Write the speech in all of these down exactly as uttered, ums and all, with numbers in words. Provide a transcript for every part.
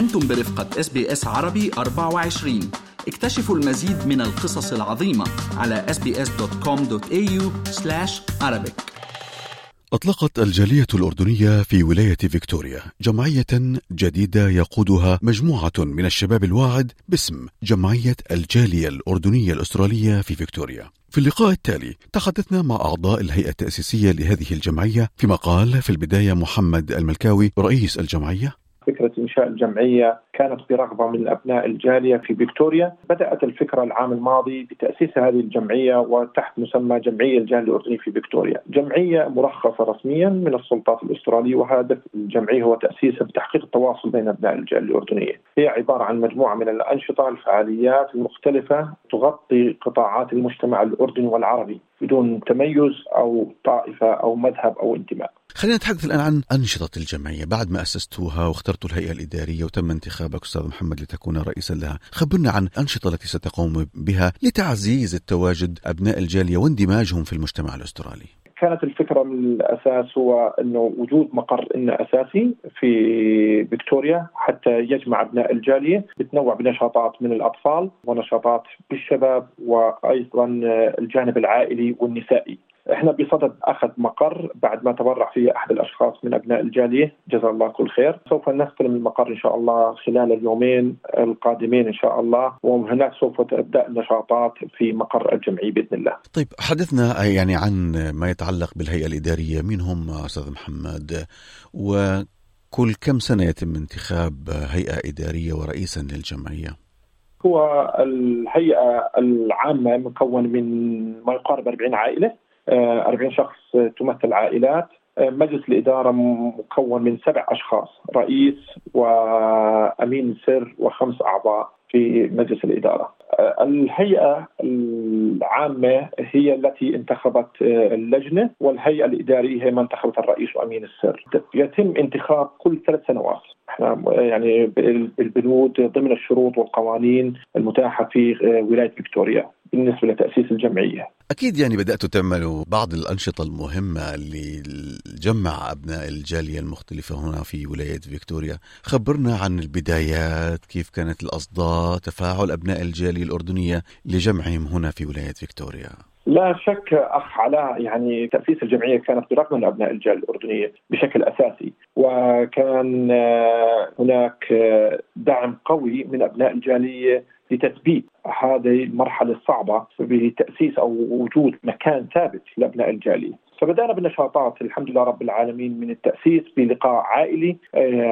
وأنتم برفقة إس بي إس عربي أربعة وعشرين. اكتشفوا المزيد من القصص العظيمة على إس بي إس دوت كوم دوت إيه يو سلاش عربي. أطلقت الجالية الأردنية في ولاية فيكتوريا جمعية جديدة يقودها مجموعة من الشباب الواعد باسم جمعية الجالية الأردنية الأسترالية في فيكتوريا. في اللقاء التالي تحدثنا مع أعضاء الهيئة التأسيسية لهذه الجمعية، فيما قال في البداية محمد الملكاوي رئيس الجمعية: فكرة إنشاء الجمعية كانت برغبة من أبناء الجالية في فيكتوريا. بدأت الفكرة العام الماضي بتأسيس هذه الجمعية وتحت مسمى جمعية الجالية الأردنية في فيكتوريا، جمعية مرخصة رسميا من السلطات الأسترالية، وهدف الجمعية هو تأسيسها بتحقيق التواصل بين أبناء الجالية الأردنية. هي عبارة عن مجموعة من الأنشطة والفعاليات المختلفة تغطي قطاعات المجتمع الأردني والعربي بدون تميز أو طائفة أو مذهب أو انتماء. خلينا نتحدث الآن عن أنشطة الجمعية. بعد ما أسستوها واخترتوا الهيئة الإدارية وتم انتخابك أستاذ محمد لتكون رئيسا لها، خبرنا عن الأنشطة التي ستقوم بها لتعزيز التواجد أبناء الجالية واندماجهم في المجتمع الأسترالي. كانت الفكرة من الأساس هو أنه وجود مقر إنه أساسي في فيكتوريا حتى يجمع أبناء الجالية، بتنوع بنشاطات من الأطفال ونشاطات بالشباب وأيضا الجانب العائلي والنسائي. احنا بصدد اخذ مقر بعد ما تبرع فيه احد الاشخاص من ابناء الجاليه، جزاه الله كل خير. سوف نستلم المقر ان شاء الله خلال اليومين القادمين ان شاء الله، وهناك سوف تبدا النشاطات في مقر الجمعيه باذن الله. طيب، حدثنا يعني عن ما يتعلق بالهيئه الاداريه، مين هم استاذ محمد، وكل كم سنه يتم انتخاب هيئه اداريه ورئيسا للجمعيه؟ هو الهيئه العامه مكون من ما يقارب أربعين عائله، أربعين شخص تمثل عائلات. مجلس الإدارة مكون من سبع أشخاص، رئيس وأمين سر وخمس أعضاء في مجلس الإدارة. الهيئة العامة هي التي انتخبت اللجنة، والهيئة الإدارية هي من انتخبت الرئيس وأمين السر. يتم انتخاب كل ثلاث سنوات. احنا يعني بالبنود ضمن الشروط والقوانين المتاحة في ولاية فيكتوريا بالنسبة لتأسيس الجمعية. أكيد يعني بدأتوا تعملوا بعض الأنشطة المهمة اللي جمع أبناء الجالية المختلفة هنا في ولاية فيكتوريا. خبرنا عن البدايات، كيف كانت الأصداء، تفاعل أبناء الجالية الأردنية لجمعهم هنا في ولاية فيكتوريا؟ لا شك أخ علاء، يعني تأسيس الجمعية كانت برغم من أبناء الجالية الأردنية بشكل أساسي، وكان هناك دعم قوي من أبناء الجالية لتثبيت هذه المرحلة الصعبة بتأسيس أو وجود مكان ثابت لأبناء الجالية. فبدأنا بالنشاطات الحمد لله رب العالمين، من التأسيس بلقاء عائلي،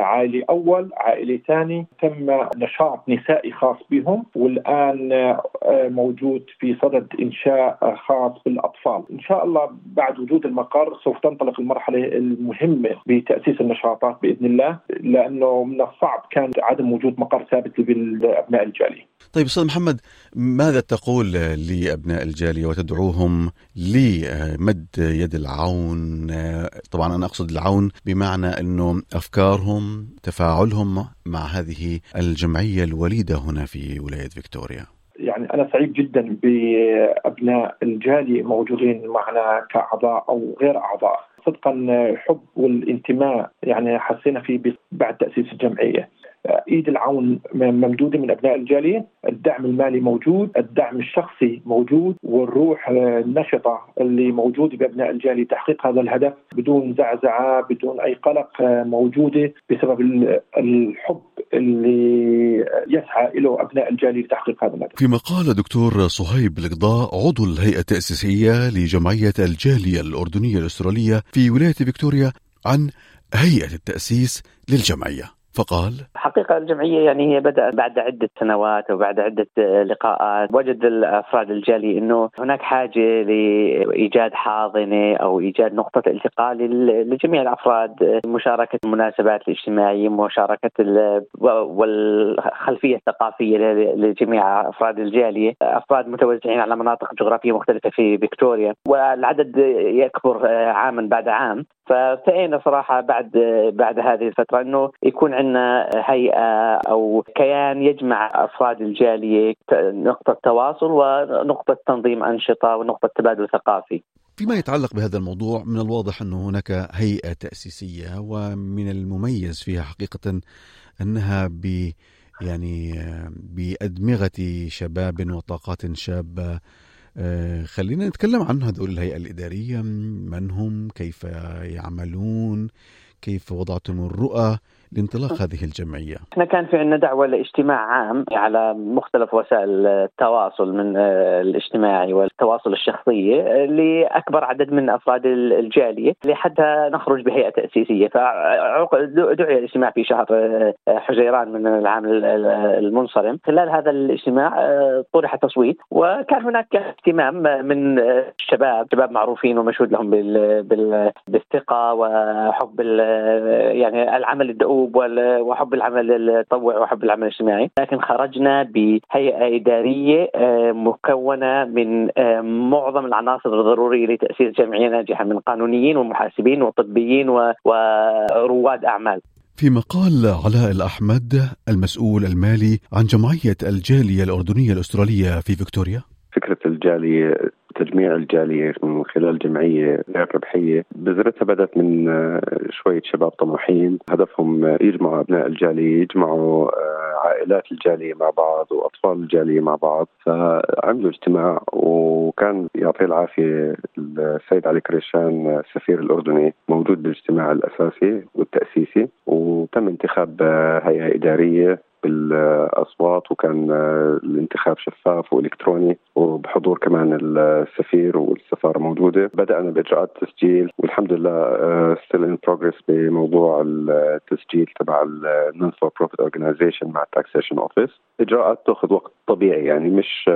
عائلي أول، عائلي ثاني، تم نشاط نسائي خاص بهم، والآن موجود في صدد إنشاء خاص بالأطفال. إن شاء الله بعد وجود المقر سوف تنطلق المرحلة المهمة بتأسيس النشاطات بإذن الله، لأنه من الصعب كان عدم وجود مقر ثابت لأبناء الجالية. طيب أستاذ محمد، ماذا تقول لأبناء الجالية وتدعوهم لمد يد العون؟ طبعا أنا أقصد العون بمعنى أنه أفكارهم، تفاعلهم مع هذه الجمعية الوليدة هنا في ولاية فيكتوريا. يعني أنا سعيد جدا بأبناء الجالية موجودين معنا كأعضاء أو غير أعضاء. صدقا حب والانتماء يعني حسينا فيه بعد تأسيس الجمعية. ايد العون ممدوده من ابناء الجاليه، الدعم المالي موجود، الدعم الشخصي موجود، والروح النشطه اللي موجوده بابناء الجاليه تحقيق هذا الهدف بدون زعزعه، بدون اي قلق، موجوده بسبب الحب اللي يسعى له أبناء الجالية لتحقيق هذا الهدف. فيما قال دكتور صهيب القضاء عضو الهيئه التاسيسيه لجمعيه الجاليه الاردنيه الاستراليه في ولايه فيكتوريا عن هيئه التاسيس للجمعيه، فقال: حقيقة الجمعية يعني هي بدأت بعد عدة سنوات وبعد عدة لقاءات. وجد الأفراد الجالي أنه هناك حاجة لإيجاد حاضنة أو إيجاد نقطة التقاء لجميع الأفراد، مشاركة المناسبات الاجتماعية، مشاركة والخلفية الثقافية لجميع أفراد الجالية، أفراد متوزعين على مناطق جغرافية مختلفة في فيكتوريا، والعدد يكبر عاما بعد عام. فالتقينا صراحة بعد بعد هذه الفترة أنه يكون عندنا هيئة أو كيان يجمع أفراد الجالية، نقطة تواصل ونقطة تنظيم أنشطة ونقطة تبادل ثقافي. فيما يتعلق بهذا الموضوع من الواضح أن هناك هيئة تأسيسية، ومن المميز فيها حقيقة أنها ب يعني بأدمغة شباب وطاقات شابة. خلينا نتكلم عن هذول الهيئة الإدارية، من هم، كيف يعملون، كيف وضعتم الرؤى لانطلاق هذه الجمعية؟ احنا كان في عندنا دعوة لاجتماع عام على مختلف وسائل التواصل من الاجتماعي والتواصل الشخصي لأكبر عدد من أفراد الجالية لحتى نخرج بهيئة تأسيسية. فدعي الاجتماع في شهر حزيران من العام المنصرم. خلال هذا الاجتماع طرح تصويت، وكان هناك اهتمام من الشباب، شباب معروفين ومشهود لهم بالثقة وحب يعني العمل الدؤوب وحب العمل التطوعي وحب العمل الاجتماعي. لكن خرجنا بهيئة إدارية مكونة من معظم العناصر الضرورية لتأسيس جمعية ناجحة من قانونيين ومحاسبين وطبيين ورواد أعمال. فيما قال علاء الأحمد المسؤول المالي عن جمعية الجالية الأردنية الأسترالية في فيكتوريا: فكرة الجالية، تجميع الجالية من خلال جمعية غير ربحية، بذرتها بدأت من شوية شباب طموحين هدفهم يجمعوا أبناء الجالية، يجمعوا عائلات الجالية مع بعض وأطفال الجالية مع بعض. فعملوا اجتماع، وكان يعطي العافية السيد علي كريشان السفير الأردني موجود بالاجتماع الأساسي والتأسيسي، وتم انتخاب هيئة إدارية بالأصوات، وكان الانتخاب شفاف وإلكتروني، وبحضور كمان السفير والسفارة موجودة. بدأنا بإجراءات التسجيل، والحمد لله still in progress بموضوع التسجيل تبع non for profit organization مع Taxation Office. إجراءات تأخذ وقت طبيعي، يعني مش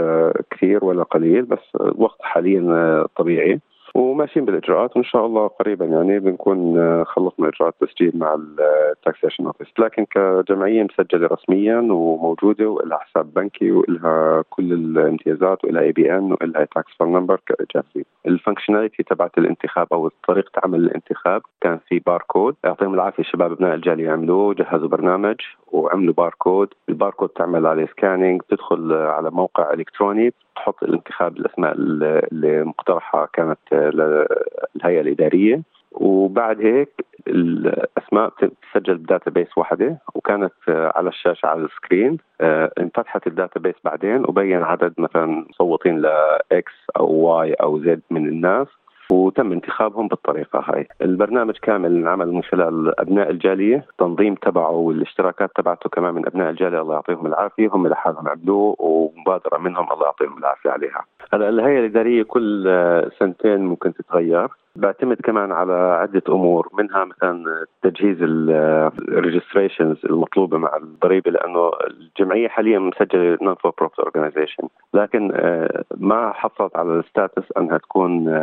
كثير ولا قليل، بس وقت حاليا طبيعي، وماشيين بالإجراءات، وإن شاء الله قريبا يعني بنكون خلصنا إجراءات تسجيل مع التاكسيشن أوفيس. لكن كجمعية مسجلة رسميا وموجودة، وإلها حساب بنكي، وإلها كل الامتيازات، وإلها إيه بي إن، وإلها تاكس فور نمبر جاهزة. الفانكشناليتي تبعت الانتخاب أو طريقة عمل الانتخاب كان في باركود، يعطيهم العافية شباب أبناء الجالية عملوه، جهزوا برنامج وعملوا باركود. الباركود تعمل عليه سكانينج، تدخل على موقع إلكتروني، تحط الانتخاب الأسماء اللي مقترحة كانت للهيئة الإدارية، وبعد هيك الأسماء بتسجل بداتابيس واحدة، وكانت على الشاشة على السكرين. انفتحت الداتابيس بعدين، وبين عدد مثلا مصوتين لإكس أو واي أو زد من الناس، وتم انتخابهم بالطريقة هاي. البرنامج كامل انعمل من خلال أبناء الجالية، التنظيم تبعه والاشتراكات تبعته كمان من أبناء الجالية، الله يعطيهم العافية، هم لحالهم عملوه، ومبادرة منهم الله يعطيهم العافية عليها. هلا الهيئة الإدارية كل سنتين ممكن تتغير، بعتمد كمان على عدة أمور، منها مثلا تجهيز الريجستريشنز المطلوبة مع الضريبة، لأنه الجمعية حاليا مسجلة نون فور بروفيت أورجانيزيشن، لكن ما حصلت على الستاتس أنها تكون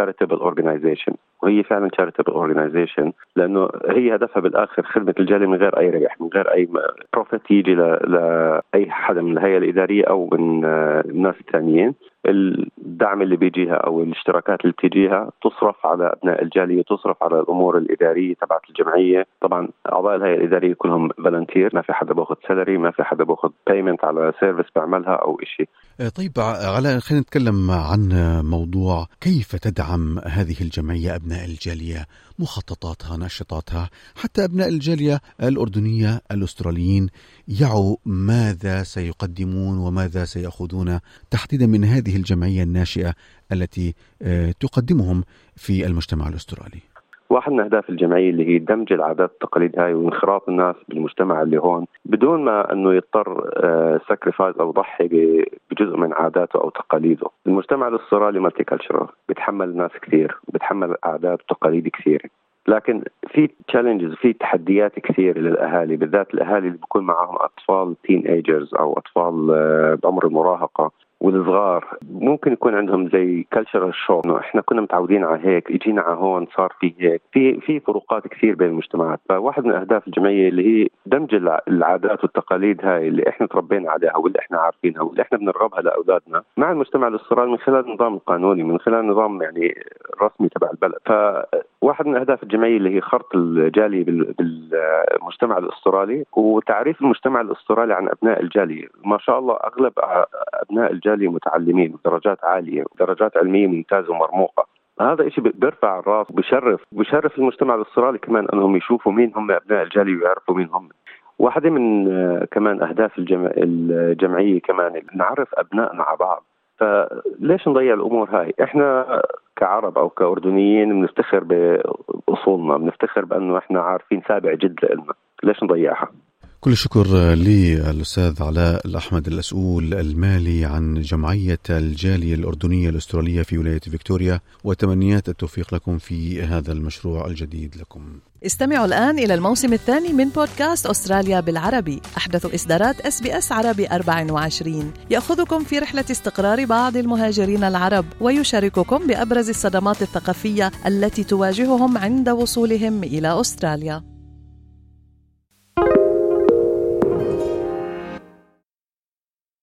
charitable organization، وهي فعلا charitable organization، لأنه هي هدفها بالآخر خدمة الجالية من غير أي ربح، من غير أي بروفيت يجي لأي حدا من الهيئة الإدارية أو من الناس الثانيين. الدعم اللي بيجيها أو الاشتراكات اللي بتجيها تصرف على أبناء الجالية، تصرف على الأمور الإدارية تبعت الجمعية. طبعا أعضاء الهيئة الإدارية كلهم فالنتير، ما في حدا بأخذ سالري، ما في حدا بأخذ بايمنت على سيرفيس بعملها أو إشي. طيب علاء، خلينا نتكلم عن موضوع كيف تدعم هذه الجمعية أبناء الجالية، مخططاتها، نشاطاتها، حتى أبناء الجالية الأردنية الأستراليين يعوا ماذا سيقدمون وماذا سيأخذون تحديدا من هذه الجمعية الناشئة التي تقدمهم في المجتمع الأسترالي. واحد من أهداف الجمعية اللي هي دمج العادات والتقاليد هاي وانخراط الناس بالمجتمع اللي هون، بدون ما أنه يضطر ساكريفايز أو ضحي بجزء من عاداته أو تقاليده. المجتمع الأسترالي مالتي كالتشرال، بتحمل ناس كثير، بتحمل عادات وتقاليد كثيرة، لكن في تشالنجز، في تحديات كثيرة للأهالي، بالذات الأهالي اللي بيكون معهم أطفال تين ايجرز أو أطفال بعمر المراهقة والصغار، ممكن يكون عندهم زي كالتشرال شوك، انه احنا كنا متعودين على هيك، اجينا على هون صار في هيك، في في فروقات كثير بين المجتمعات. فواحد من اهداف الجمعيه اللي هي دمج العادات والتقاليد هاي اللي احنا تربينا عليها واللي احنا عارفينها واللي احنا بنرغبها لاولادنا مع المجتمع الاسترالي من خلال النظام القانوني، من خلال نظام يعني رسمي تبع البلد. فواحد من اهداف الجمعيه اللي هي خرط الجاليه بالمجتمع الاسترالي وتعريف المجتمع الاسترالي عن ابناء الجاليه. ما شاء الله اغلب ابناء الجاليه متعلمين بدرجات عالية ودرجات علمية ممتازة ومرموقة، هذا إشي بيرفع الراس وبشرف بشرف المجتمع الأسترالي كمان أنهم يشوفوا مين هم أبناء الجالية ويعرفوا مين هم. واحدة من كمان أهداف الجمع... الجمعية كمان نعرف أبنائنا على بعض، فليش نضيع الأمور هاي؟ إحنا كعرب أو كأردنيين بنفتخر بأصولنا، بنفتخر بأنه إحنا عارفين سابع جد لنا، ليش نضيعها؟ كل الشكر للأستاذ علاء الأحمد المسؤول المالي عن جمعية الجالية الأردنية الأسترالية في ولاية فيكتوريا، وتمنيات التوفيق لكم في هذا المشروع الجديد لكم. استمعوا الآن إلى الموسم الثاني من بودكاست أستراليا بالعربي، أحدث إصدارات إس بي إس عربي أربعة وعشرين، يأخذكم في رحلة استقرار بعض المهاجرين العرب ويشارككم بأبرز الصدمات الثقافية التي تواجههم عند وصولهم إلى أستراليا.